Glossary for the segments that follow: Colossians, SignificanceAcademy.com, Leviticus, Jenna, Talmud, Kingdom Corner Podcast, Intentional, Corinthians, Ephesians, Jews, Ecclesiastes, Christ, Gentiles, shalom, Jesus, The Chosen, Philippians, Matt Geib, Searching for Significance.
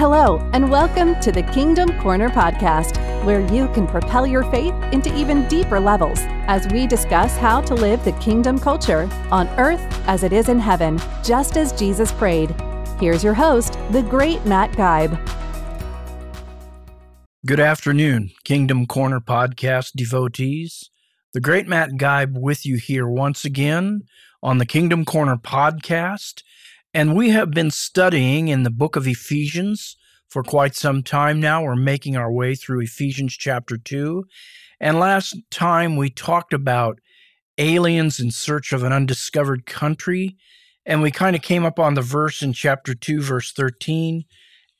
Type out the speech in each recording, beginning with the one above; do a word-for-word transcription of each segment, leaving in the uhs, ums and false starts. Hello, and welcome to the Kingdom Corner Podcast, where you can propel your faith into even deeper levels as we discuss how to live the kingdom culture on earth as it is in heaven, just as Jesus prayed. Here's your host, the great Matt Geib. Good afternoon, Kingdom Corner Podcast devotees. The great Matt Geib with you here once again on the Kingdom Corner Podcast. And we have been studying in the book of Ephesians for quite some time now. We're making our way through Ephesians chapter two. And last time we talked about aliens in search of an undiscovered country. And we kind of came up on the verse in chapter two, verse thirteen.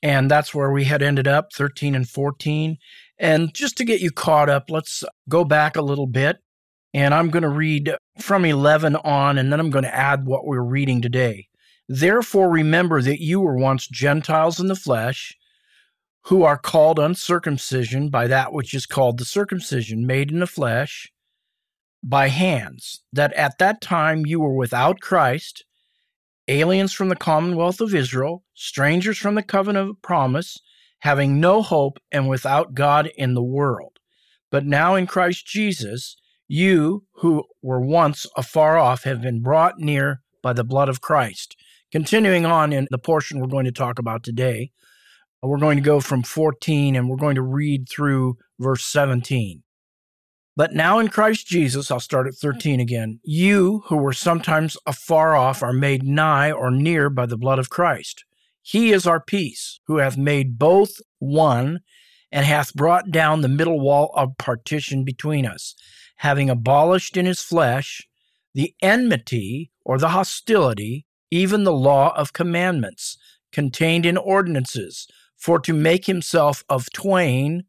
And that's where we had ended up, thirteen and fourteen. And just to get you caught up, let's go back a little bit. And I'm going to read from eleven on, and then I'm going to add what we're reading today. Therefore, remember that you were once Gentiles in the flesh, who are called uncircumcision by that which is called the circumcision, made in the flesh by hands, that at that time you were without Christ, aliens from the commonwealth of Israel, strangers from the covenant of promise, having no hope and without God in the world. But now in Christ Jesus, you who were once afar off have been brought near by the blood of Christ. Continuing on in the portion we're going to talk about today, we're going to go from fourteen and we're going to read through verse seventeen. But now in Christ Jesus, I'll start at thirteen again, you who were sometimes afar off are made nigh or near by the blood of Christ. He is our peace, who hath made both one and hath brought down the middle wall of partition between us, having abolished in his flesh the enmity or the hostility, even the law of commandments contained in ordinances, for to make himself of twain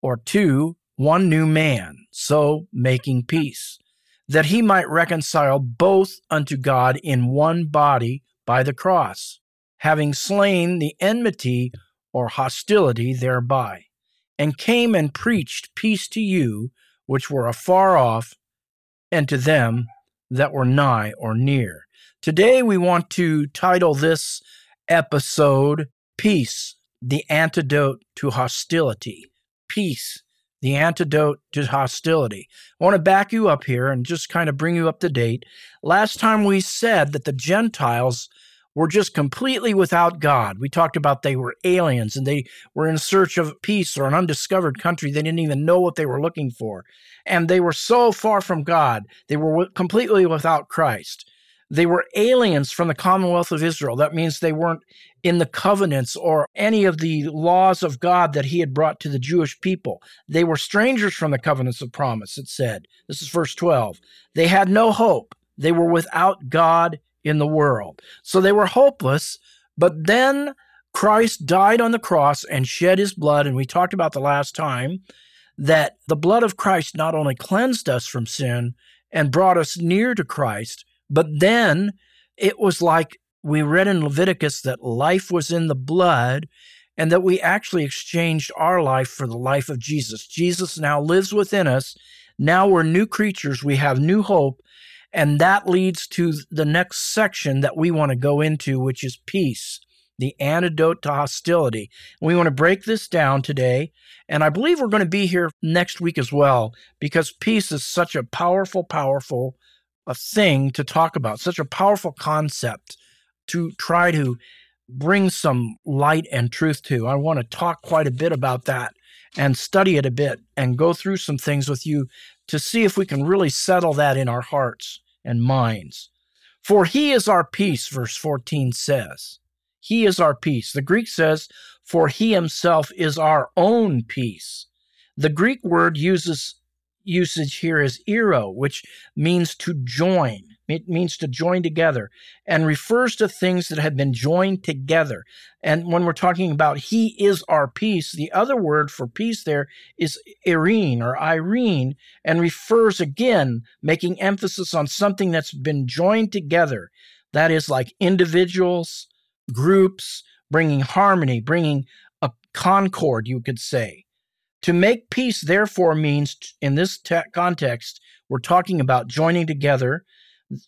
or two one new man, so making peace, that he might reconcile both unto God in one body by the cross, having slain the enmity or hostility thereby, and came and preached peace to you which were afar off, and to them that were nigh or near. Today, we want to title this episode, Peace, the Antidote to Hostility. Peace, the Antidote to Hostility. I want to back you up here and just kind of bring you up to date. Last time we said that the Gentiles were just completely without God. We talked about they were aliens and they were in search of peace or an undiscovered country. They didn't even know what they were looking for. And they were so far from God, they were completely without Christ. They were aliens from the commonwealth of Israel. That means they weren't in the covenants or any of the laws of God that he had brought to the Jewish people. They were strangers from the covenants of promise, it said. This is verse twelve. They had no hope. They were without God in the world. So they were hopeless, but then Christ died on the cross and shed his blood, and we talked about the last time that the blood of Christ not only cleansed us from sin and brought us near to Christ, but then it was like we read in Leviticus that life was in the blood and that we actually exchanged our life for the life of Jesus. Jesus now lives within us. Now we're new creatures. We have new hope. And that leads to the next section that we want to go into, which is peace, the antidote to hostility. We want to break this down today, and I believe we're going to be here next week as well, because peace is such a powerful, powerful uh, thing to talk about, such a powerful concept to try to bring some light and truth to. I want to talk quite a bit about that and study it a bit and go through some things with you to see if we can really settle that in our hearts and minds. For he is our peace, verse fourteen says. He is our peace. The Greek says, for he himself is our own peace. The Greek word uses usage here is eiro, which means to join. It means to join together and refers to things that have been joined together. And when we're talking about he is our peace, the other word for peace there is Irene or Irene and refers again, making emphasis on something that's been joined together. That is like individuals, groups, bringing harmony, bringing a concord, you could say. To make peace, therefore, means in this te- context, we're talking about joining together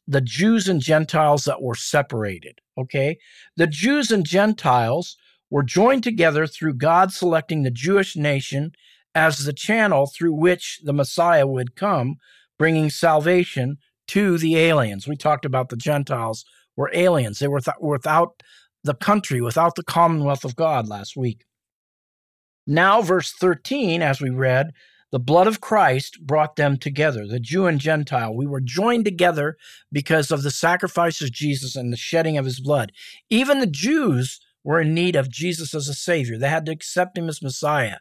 the Jews and Gentiles that were separated, okay? The Jews and Gentiles were joined together through God selecting the Jewish nation as the channel through which the Messiah would come, bringing salvation to the aliens. We talked about the Gentiles were aliens. They were th- without the country, without the commonwealth of God last week. Now, verse thirteen, as we read, the blood of Christ brought them together, the Jew and Gentile. We were joined together because of the sacrifice of Jesus and the shedding of his blood. Even the Jews were in need of Jesus as a Savior. They had to accept him as Messiah.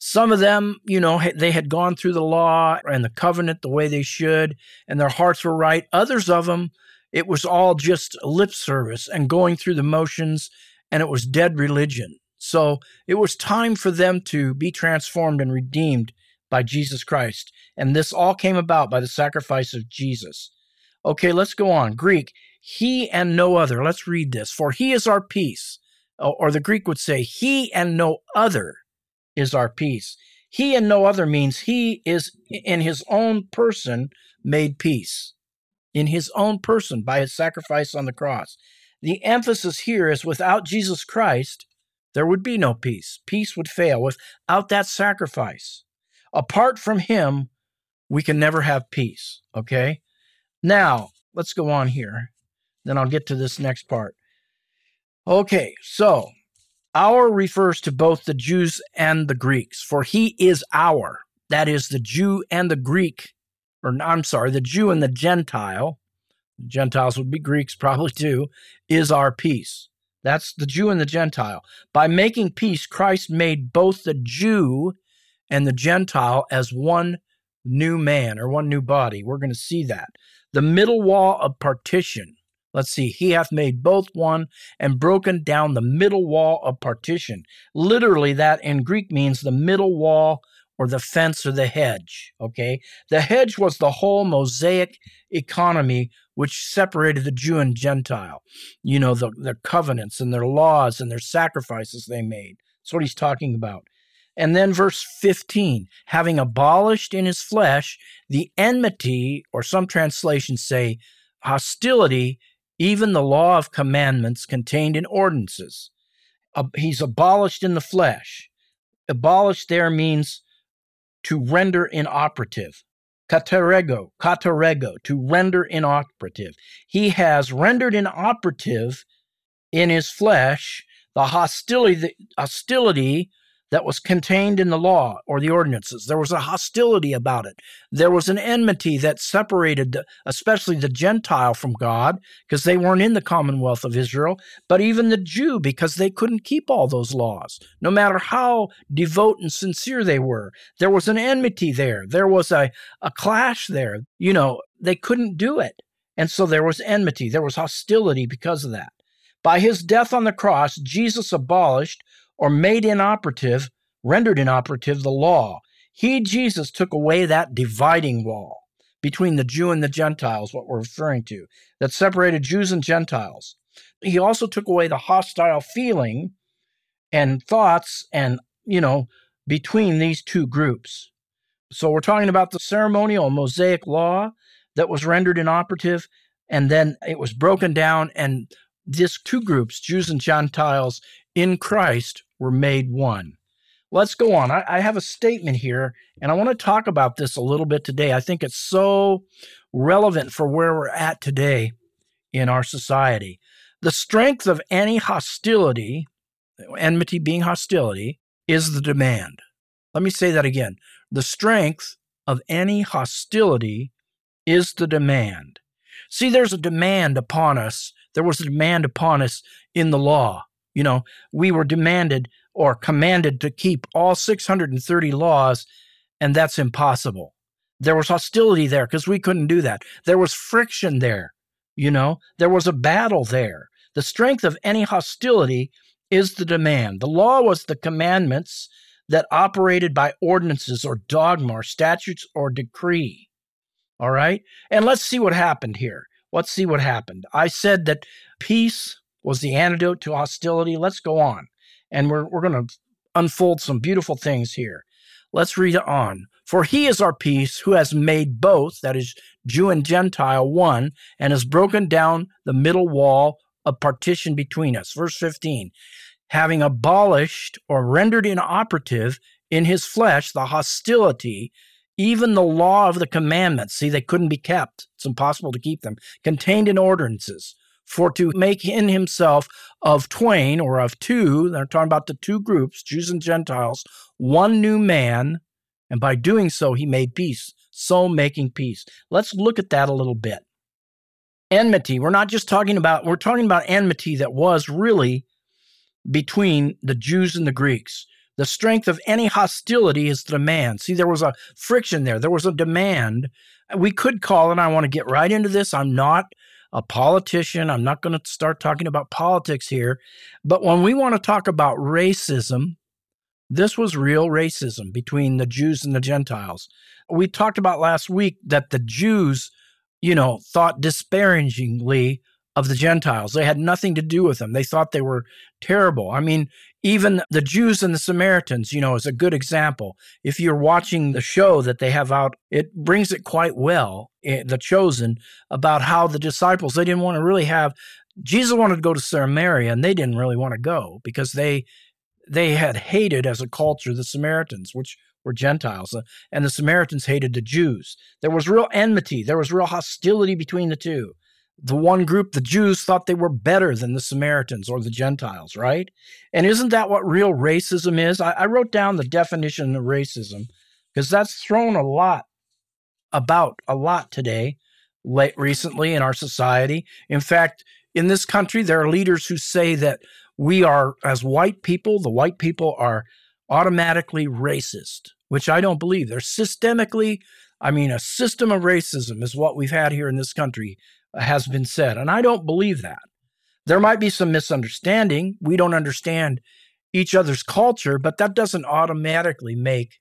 Some of them, you know, they had gone through the law and the covenant the way they should, and their hearts were right. Others of them, it was all just lip service and going through the motions, and it was dead religion. So it was time for them to be transformed and redeemed by Jesus Christ. And this all came about by the sacrifice of Jesus. Okay, let's go on. Greek, he and no other. Let's read this. For he is our peace. Or the Greek would say, he and no other is our peace. He and no other means he is in his own person made peace, in his own person by his sacrifice on the cross. The emphasis here is without Jesus Christ, there would be no peace. Peace would fail without that sacrifice. Apart from him, we can never have peace, okay? Now, let's go on here. Then I'll get to this next part. Okay, so our refers to both the Jews and the Greeks, for he is our, that is the Jew and the Greek, or I'm sorry, the Jew and the Gentile, Gentiles would be Greeks probably too, is our peace. That's the Jew and the Gentile. By making peace, Christ made both the Jew and the Gentile as one new man or one new body. We're going to see that. The middle wall of partition. Let's see, he hath made both one and broken down the middle wall of partition. Literally, that in Greek means the middle wall or the fence or the hedge, okay? The hedge was the whole Mosaic economy which separated the Jew and Gentile. You know, the, their covenants and their laws and their sacrifices they made. That's what he's talking about. And then verse fifteen, having abolished in his flesh the enmity, or some translations say hostility, even the law of commandments contained in ordinances. Uh, he's abolished in the flesh. Abolished there means to render inoperative. Katerego, katerego, to render inoperative. He has rendered inoperative in his flesh the hostility, the hostility that was contained in the law or the ordinances. There was a hostility about it. There was an enmity that separated, the, especially the Gentile from God, because they weren't in the commonwealth of Israel, but even the Jew, because they couldn't keep all those laws, no matter how devout and sincere they were. There was an enmity there. There was a, a clash there. You know, they couldn't do it. And so there was enmity. There was hostility because of that. By his death on the cross, Jesus abolished or made inoperative, rendered inoperative, the law. He, Jesus, took away that dividing wall between the Jew and the Gentiles, what we're referring to, that separated Jews and Gentiles. He also took away the hostile feeling and thoughts and, you know, between these two groups. So we're talking about the ceremonial Mosaic law that was rendered inoperative, and then it was broken down, and these two groups, Jews and Gentiles, in Christ were made one. Let's go on. I, I have a statement here, and I want to talk about this a little bit today. I think it's so relevant for where we're at today in our society. The strength of any hostility, enmity being hostility, is the demand. Let me say that again. The strength of any hostility is the demand. See, there's a demand upon us. There was a demand upon us in the law. You know, we were demanded or commanded to keep all six hundred thirty laws, and that's impossible. There was hostility there because we couldn't do that. There was friction there, you know. There was a battle there. The strength of any hostility is the demand. The law was the commandments that operated by ordinances or dogma or statutes or decree, all right? And let's see what happened here. Let's see what happened. I said that peace was the antidote to hostility. Let's go on. And we're we're going to unfold some beautiful things here. Let's read on. For he is our peace, who has made both, that is Jew and Gentile, one, and has broken down the middle wall of partition between us. Verse fifteen, having abolished or rendered inoperative in his flesh the hostility, even the law of the commandments, see, they couldn't be kept, it's impossible to keep them, contained in ordinances, for to make in himself of twain, or of two, they're talking about the two groups, Jews and Gentiles, one new man, and by doing so he made peace, so making peace. Let's look at that a little bit. Enmity, we're not just talking about, we're talking about enmity that was really between the Jews and the Greeks. The strength of any hostility is the demand. See, there was a friction there. There was a demand. We could call, and I want to get right into this. I'm not a politician. I'm not going to start talking about politics here. But when we want to talk about racism, this was real racism between the Jews and the Gentiles. We talked about last week that the Jews, you know, thought disparagingly of the Gentiles. They had nothing to do with them. They thought they were terrible. I mean, even the Jews and the Samaritans, you know, is a good example. If you're watching the show that they have out, it brings it quite well, The Chosen, about how the disciples, they didn't want to really have, Jesus wanted to go to Samaria, and they didn't really want to go because they they had hated as a culture the Samaritans, which were Gentiles, and the Samaritans hated the Jews. There was real enmity. There was real hostility between the two. The one group, the Jews, thought they were better than the Samaritans or the Gentiles, right? And isn't that what real racism is? I, I wrote down the definition of racism because that's thrown a lot about a lot today, late recently in our society. In fact, in this country, there are leaders who say that we are, as white people, the white people are automatically racist, which I don't believe. They're systemically, I mean, a system of racism is what we've had here in this country has been said, and I don't believe that. There might be some misunderstanding. We don't understand each other's culture, but that doesn't automatically make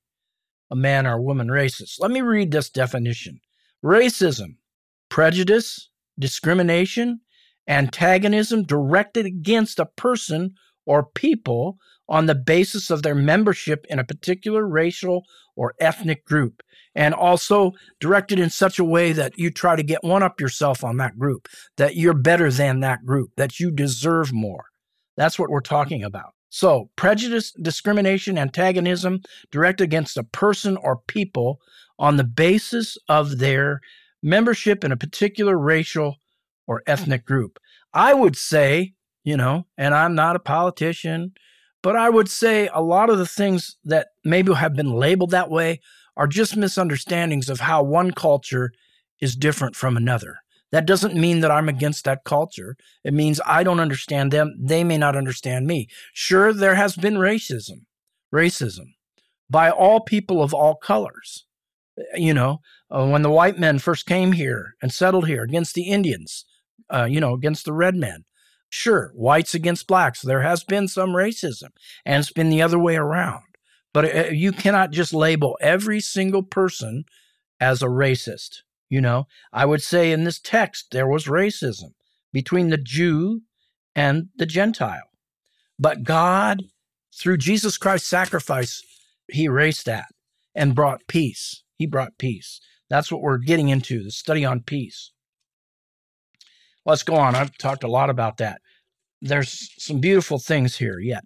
a man or a woman racist. Let me read this definition. Racism, prejudice, discrimination, antagonism directed against a person or people on the basis of their membership in a particular racial or ethnic group, and also directed in such a way that you try to get one-up yourself on that group, that you're better than that group, that you deserve more. That's what we're talking about. So prejudice, discrimination, antagonism directed against a person or people on the basis of their membership in a particular racial or ethnic group. I would say, you know, and I'm not a politician, but I would say a lot of the things that maybe have been labeled that way are just misunderstandings of how one culture is different from another. That doesn't mean that I'm against that culture. It means I don't understand them. They may not understand me. Sure, there has been racism, racism by all people of all colors. You know, uh, when the white men first came here and settled here against the Indians, uh, you know, against the red men. Sure, whites against blacks, there has been some racism, and it's been the other way around. But you cannot just label every single person as a racist, you know. I would say in this text, there was racism between the Jew and the Gentile. But God, through Jesus Christ's sacrifice, he erased that and brought peace. He brought peace. That's what we're getting into, the study on peace. Let's go on. I've talked a lot about that. There's some beautiful things here yet.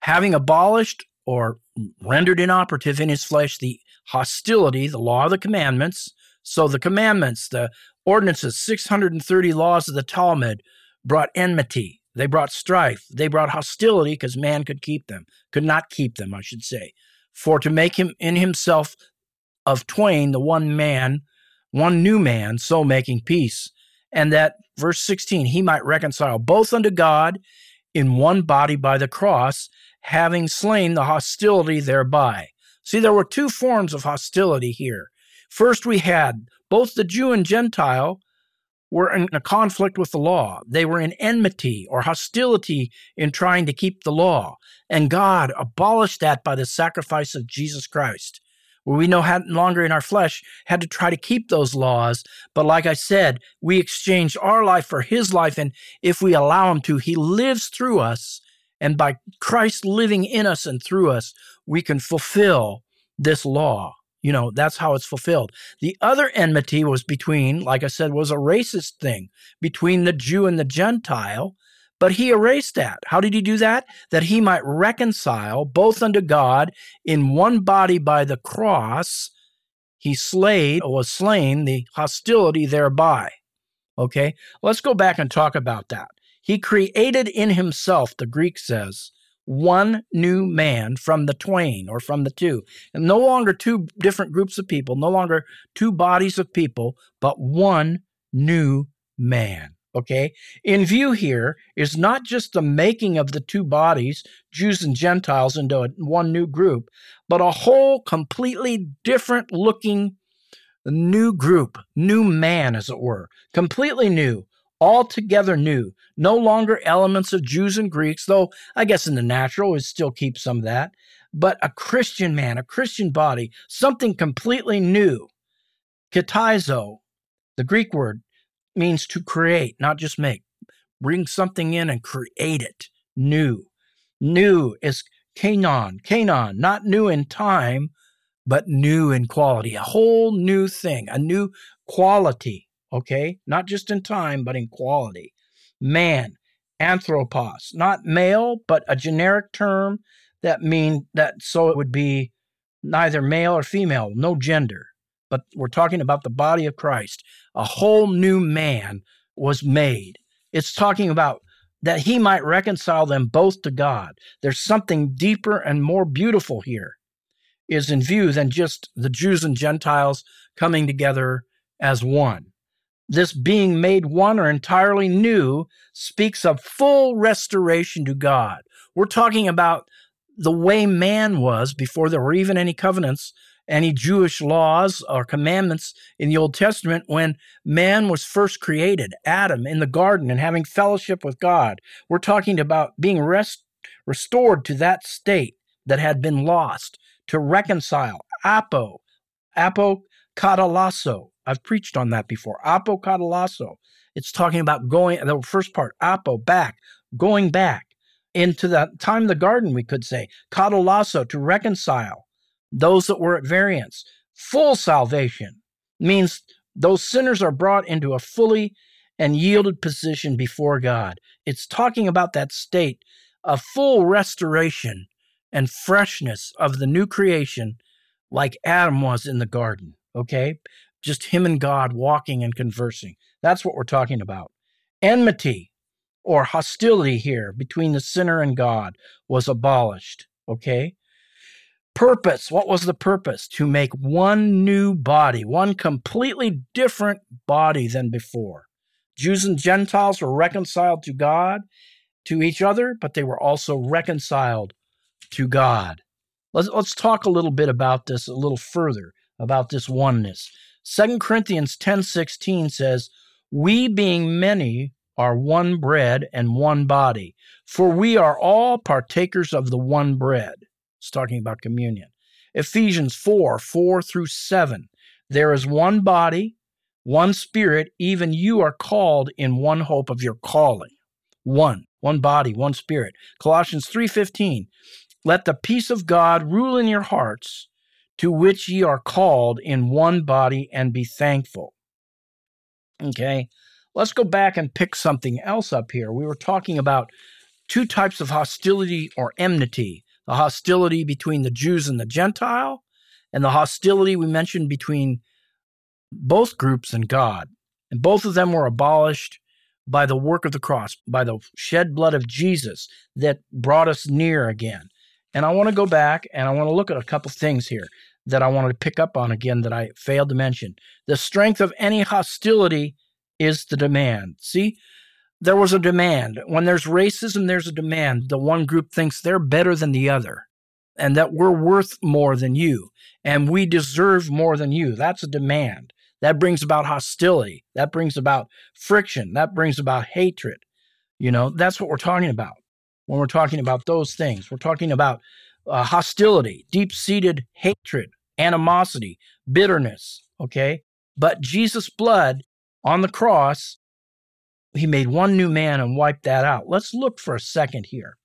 Having abolished or rendered inoperative in his flesh the hostility, the law of the commandments. So the commandments, the ordinances, six hundred thirty laws of the Talmud brought enmity. They brought strife. They brought hostility because man could keep them, could not keep them, I should say. For to make him in himself of twain, the one man, one new man, so making peace. And that, verse sixteen, he might reconcile both unto God in one body by the cross, having slain the hostility thereby. See, there were two forms of hostility here. First, we had both the Jew and Gentile were in a conflict with the law. They were in enmity or hostility in trying to keep the law. And God abolished that by the sacrifice of Jesus Christ. We no longer in our flesh had to try to keep those laws. But like I said, we exchange our life for his life. And if we allow him to, he lives through us. And by Christ living in us and through us, we can fulfill this law. You know, that's how it's fulfilled. The other enmity was between, like I said, was a racist thing between the Jew and the Gentile. But he erased that. How did he do that? That he might reconcile both unto God in one body by the cross. He slayed or was slain the hostility thereby. Okay, let's go back and talk about that. He created in himself, the Greek says, one new man from the twain or from the two. And no longer two different groups of people, no longer two bodies of people, but one new man. Okay, in view here is not just the making of the two bodies, Jews and Gentiles, into a, one new group, but a whole completely different looking new group, new man, as it were, completely new, altogether new, no longer elements of Jews and Greeks, though I guess in the natural we still keep some of that, but a Christian man, a Christian body, something completely new. Kataizo, the Greek word, means to create, not just make. Bring something in and create it new. New is kainon, kainon, not new in time, but new in quality, a whole new thing, a new quality, okay? Not just in time, but in quality. Man, anthropos, not male, but a generic term that mean that so it would be neither male or female, no gender. But we're talking about the body of Christ. A whole new man was made. It's talking about that he might reconcile them both to God. There's something deeper and more beautiful here is in view than just the Jews and Gentiles coming together as one. This being made one or entirely new speaks of full restoration to God. We're talking about the way man was before there were even any covenants, any Jewish laws or commandments in the Old Testament when man was first created, Adam in the garden and having fellowship with God. We're talking about being rest, restored to that state that had been lost, to reconcile, apo, apo katalasso. I've preached on that before, apo katalasso. It's talking about going, the first part, apo, back, going back into the time of the garden, we could say, katalasso, to reconcile. Those that were at variance. Full salvation means those sinners are brought into a fully and yielded position before God. It's talking about that state of full restoration and freshness of the new creation like Adam was in the garden, okay? Just him and God walking and conversing. That's what we're talking about. Enmity or hostility here between the sinner and God was abolished, okay? Purpose. What was the purpose? To make one new body, one completely different body than before. Jews and Gentiles were reconciled to God, to each other, but they were also reconciled to God. Let's, let's talk a little bit about this a little further, about this oneness. Second Corinthians ten sixteen says, "We being many are one bread and one body, for we are all partakers of the one bread." It's talking about communion. Ephesians four, four through seven. There is one body, one spirit, even you are called in one hope of your calling. One, one body, one spirit. Colossians three fifteen. Let the peace of God rule in your hearts, to which ye are called in one body, and be thankful. Okay, let's go back and pick something else up here. We were talking about two types of hostility or enmity. The hostility between the Jews and the Gentile, and the hostility we mentioned between both groups and God. And both of them were abolished by the work of the cross, by the shed blood of Jesus that brought us near again. And I want to go back and I want to look at a couple things here that I wanted to pick up on again that I failed to mention. The strength of any hostility is the demand. See? There was a demand. When there's racism, there's a demand. The one group thinks they're better than the other and that we're worth more than you and we deserve more than you. That's a demand. That brings about hostility. That brings about friction. That brings about hatred. You know, that's what we're talking about when we're talking about those things. We're talking about uh, hostility, deep-seated hatred, animosity, bitterness, okay? But Jesus' blood on the cross, he made one new man and wiped that out. Let's look for a second here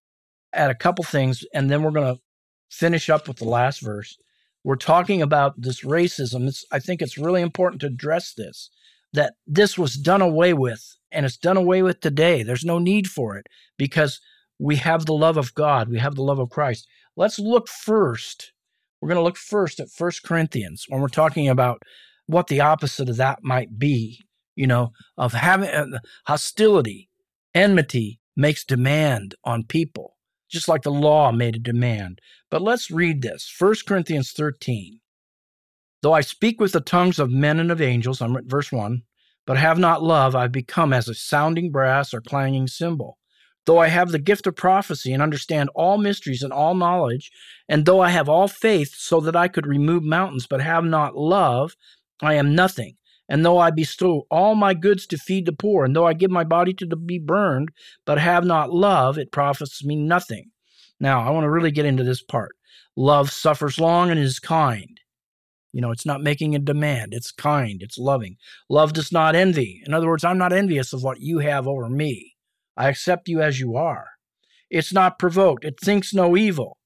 at a couple things, and then we're going to finish up with the last verse. We're talking about this racism. It's, I think it's really important to address this that this was done away with, and it's done away with today. There's no need for it because we have the love of God. We have the love of Christ. Let's look first. We're going to look first at First Corinthians when we're talking about what the opposite of that might be, you know, of having uh, hostility, enmity makes demand on people, just like the law made a demand. But let's read this, First Corinthians thirteen. Though I speak with the tongues of men and of angels, I'm at verse one, but have not love, I've become as a sounding brass or clanging cymbal. Though I have the gift of prophecy and understand all mysteries and all knowledge, and though I have all faith so that I could remove mountains, but have not love, I am nothing. And though I bestow all my goods to feed the poor, and though I give my body to be burned, but have not love, it profits me nothing. Now, I want to really get into this part. Love suffers long and is kind. You know, it's not making a demand. It's kind. It's loving. Love does not envy. In other words, I'm not envious of what you have over me. I accept you as you are. It's not provoked. It thinks no evil.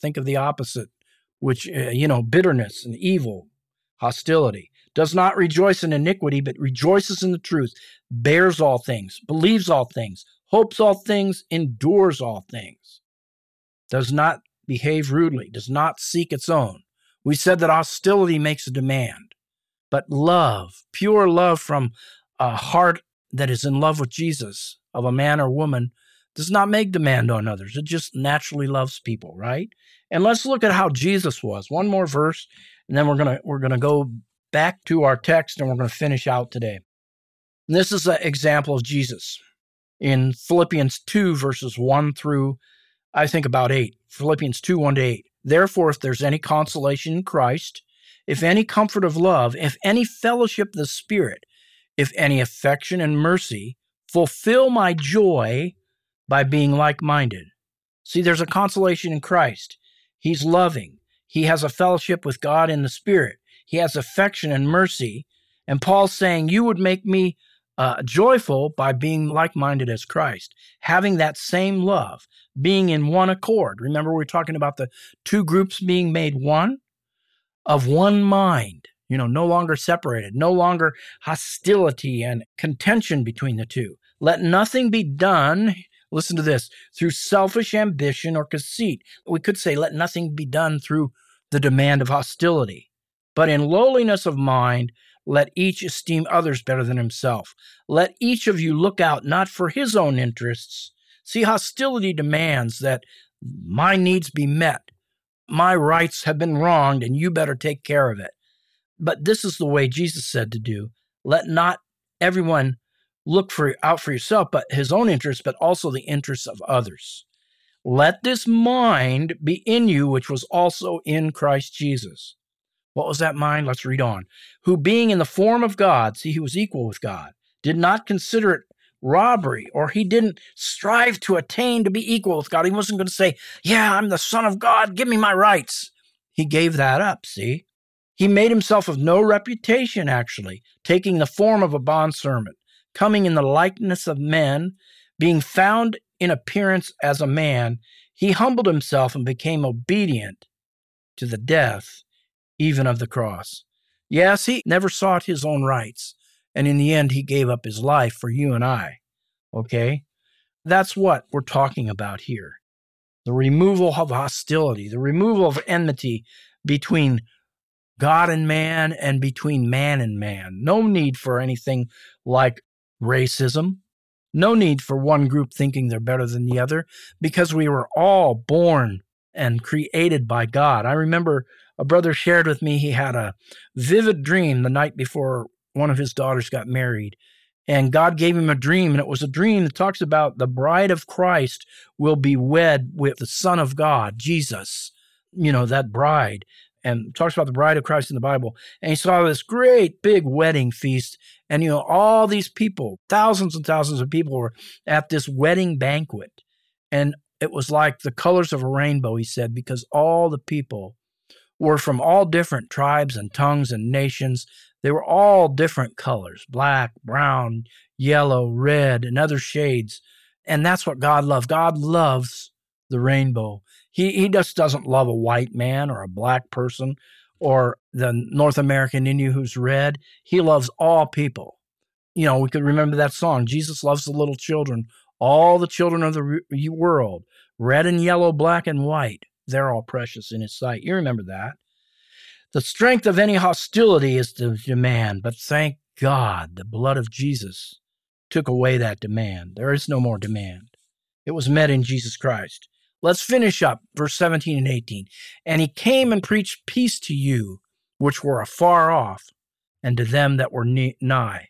Think of the opposite, which, uh, you know, bitterness and evil, hostility. Does not rejoice in iniquity, but rejoices in the truth, bears all things, believes all things, hopes all things, endures all things. Does not behave rudely, does not seek its own. We said that hostility makes a demand, but love, pure love from a heart that is in love with Jesus, of a man or woman, does not make demand on others. It just naturally loves people, right? And let's look at how Jesus was. One more verse, and then we're gonna we're gonna go back to our text, and we're going to finish out today. And this is an example of Jesus in Philippians two, verses one through, I think, about eight. Philippians two, one to eight. Therefore, if there's any consolation in Christ, if any comfort of love, if any fellowship of the Spirit, if any affection and mercy, fulfill my joy by being like-minded. See, there's a consolation in Christ. He's loving. He has a fellowship with God in the Spirit. He has affection and mercy. And Paul's saying, you would make me uh, joyful by being like-minded as Christ, having that same love, being in one accord. Remember, we we're talking about the two groups being made one, of one mind, you know, no longer separated, no longer hostility and contention between the two. Let nothing be done, listen to this, through selfish ambition or conceit. We could say, let nothing be done through the demand of hostility. But in lowliness of mind, let each esteem others better than himself. Let each of you look out not for his own interests. See, hostility demands that my needs be met. My rights have been wronged, and you better take care of it. But this is the way Jesus said to do. Let not everyone look for, out for yourself, but his own interests, but also the interests of others. Let this mind be in you, which was also in Christ Jesus. What was that mind? Let's read on. Who being in the form of God, see, he was equal with God, did not consider it robbery, or he didn't strive to attain to be equal with God. He wasn't going to say, yeah, I'm the Son of God, give me my rights. He gave that up, see? He made himself of no reputation, actually, taking the form of a bondservant, coming in the likeness of men, being found in appearance as a man. He humbled himself and became obedient to the death, even of the cross. Yes, he never sought his own rights. And in the end, he gave up his life for you and I. Okay? That's what we're talking about here. The removal of hostility, the removal of enmity between God and man and between man and man. No need for anything like racism. No need for one group thinking they're better than the other because we were all born and created by God. I remember a brother shared with me he had a vivid dream the night before one of his daughters got married, and God gave him a dream, and it was a dream that talks about the bride of Christ will be wed with the Son of God, Jesus, you know, that bride, and talks about the bride of Christ in the Bible. And he saw this great big wedding feast, and, you know, all these people, thousands and thousands of people were at this wedding banquet, and it was like the colors of a rainbow, he said, because all the people were from all different tribes and tongues and nations. They were all different colors, black, brown, yellow, red, and other shades. And that's what God loves. God loves the rainbow. He, he just doesn't love a white man or a black person or the North American Indian who's red. He loves all people. You know, we could remember that song, Jesus loves the little children, all the children of the re- world, red and yellow, black and white. They're all precious in his sight. You remember that. The strength of any hostility is the demand, but thank God the blood of Jesus took away that demand. There is no more demand. It was met in Jesus Christ. Let's finish up verse seventeen and eighteen. And he came and preached peace to you, which were afar off, and to them that were nigh.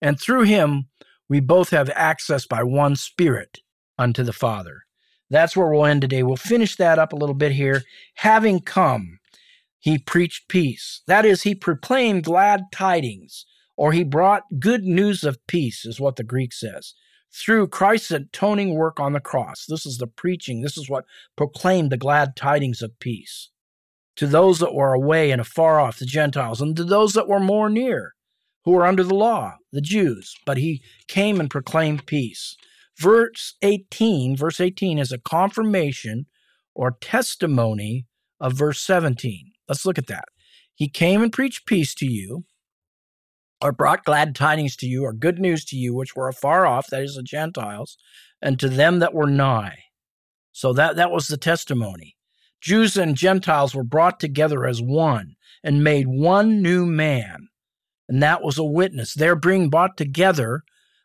And through him we both have access by one Spirit unto the Father. That's where we'll end today. We'll finish that up a little bit here. Having come, he preached peace. That is, he proclaimed glad tidings, or he brought good news of peace, is what the Greek says, through Christ's atoning work on the cross. This is the preaching. This is what proclaimed the glad tidings of peace to those that were away and afar off, the Gentiles, and to those that were more near, who were under the law, the Jews. But he came and proclaimed peace. Verse eighteen, verse eighteen is a confirmation or testimony of verse seventeen. Let's look at that. He came and preached peace to you, or brought glad tidings to you, or good news to you, which were afar off, that is the Gentiles, and to them that were nigh. So that, that was the testimony. Jews and Gentiles were brought together as one and made one new man, and that was a witness. They're being brought together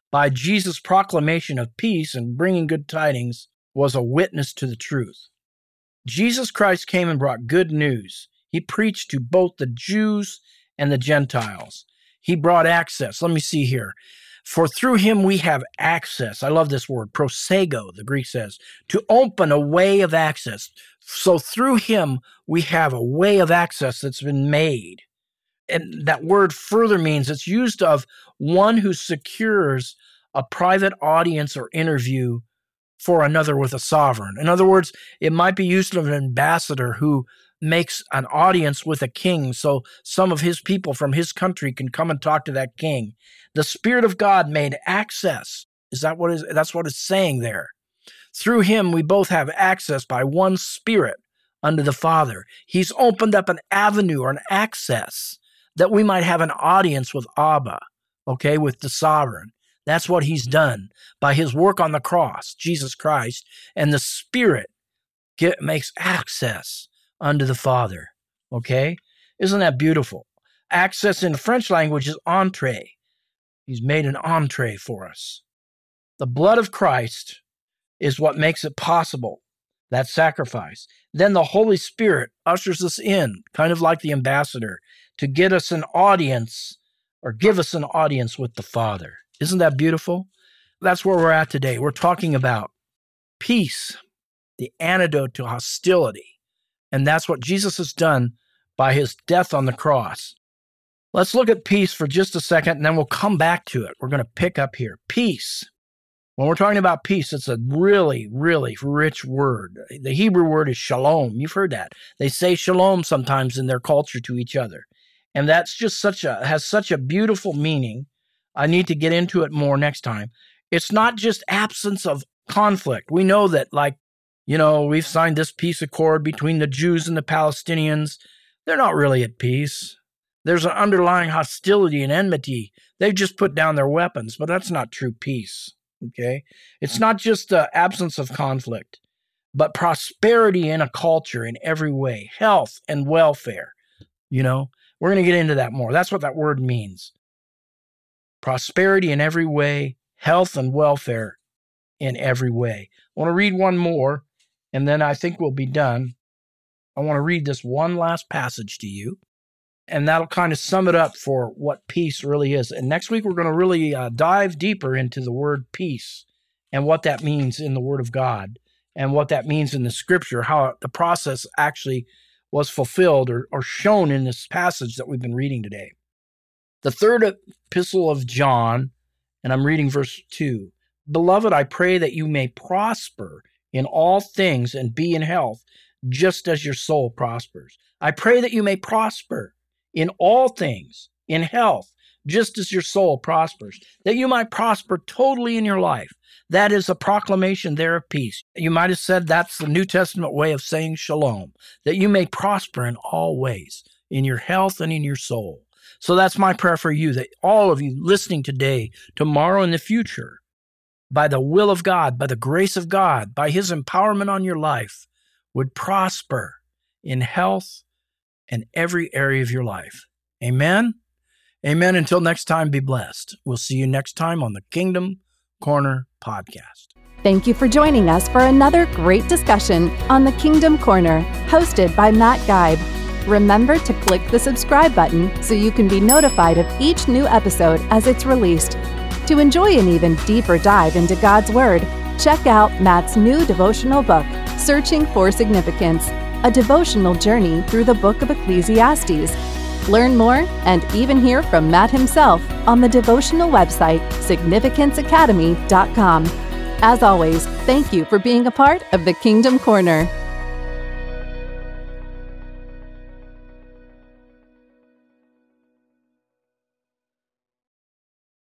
by Jesus' proclamation of peace and bringing good tidings was a witness to the truth. Jesus Christ came and brought good news. He preached to both the Jews and the Gentiles. He brought access. Let me see here. For through him we have access. I love this word, prosego, the Greek says, to open a way of access. So through him we have a way of access that's been made. And that word further means it's used of one who secures a private audience or interview for another with a sovereign. In other words, it might be used of an ambassador who makes an audience with a king so some of his people from his country can come and talk to that king. The Spirit of God made access. Is that what is that's what it's saying there? Through him we both have access by one Spirit unto the Father. He's opened up an avenue or an access that we might have an audience with Abba, okay, with the sovereign. That's what he's done by his work on the cross, Jesus Christ, and the Spirit get, makes access unto the Father, okay? Isn't that beautiful? Access in French language is entree. He's made an entree for us. The blood of Christ is what makes it possible, that sacrifice. Then the Holy Spirit ushers us in, kind of like the ambassador, to get us an audience or give us an audience with the Father. Isn't that beautiful? That's where we're at today. We're talking about peace, the antidote to hostility. And that's what Jesus has done by his death on the cross. Let's look at peace for just a second, and then we'll come back to it. We're going to pick up here. Peace. When we're talking about peace, it's a really, really rich word. The Hebrew word is shalom. You've heard that. They say shalom sometimes in their culture to each other. And that's just such a, has such a beautiful meaning. I need to get into it more next time. It's not just absence of conflict. We know that, like, you know, we've signed this peace accord between the Jews and the Palestinians. They're not really at peace. There's an underlying hostility and enmity. They've just put down their weapons, but that's not true peace, okay? It's not just the absence of conflict, but prosperity in a culture in every way, health and welfare, you know? We're going to get into that more. That's what that word means. Prosperity in every way, health and welfare in every way. I want to read one more, and then I think we'll be done. I want to read this one last passage to you, and that'll kind of sum it up for what peace really is. And next week, we're going to really uh, dive deeper into the word peace and what that means in the Word of God and what that means in the Scripture, how the process actually was fulfilled or, or shown in this passage that we've been reading today. The third epistle of John, and I'm reading verse two. Beloved, I pray that you may prosper in all things and be in health, just as your soul prospers. I pray that you may prosper in all things, in health, just as your soul prospers, that you might prosper totally in your life. That is a proclamation there of peace. You might have said that's the New Testament way of saying shalom, that you may prosper in all ways, in your health, and in your soul. So that's my prayer for you, that all of you listening today, tomorrow, and the future, by the will of God, by the grace of God, by His empowerment on your life, would prosper in health and every area of your life. Amen? Amen. Until next time, be blessed. We'll see you next time on the Kingdom Corner Podcast. Thank you for joining us for another great discussion on the Kingdom Corner, hosted by Matt Geib. Remember to click the subscribe button so you can be notified of each new episode as it's released. To enjoy an even deeper dive into God's Word, check out Matt's new devotional book, Searching for Significance, a devotional journey through the book of Ecclesiastes. Learn more and even hear from Matt himself on the devotional website, Significance Academy dot com. As always, thank you for being a part of the Kingdom Corner.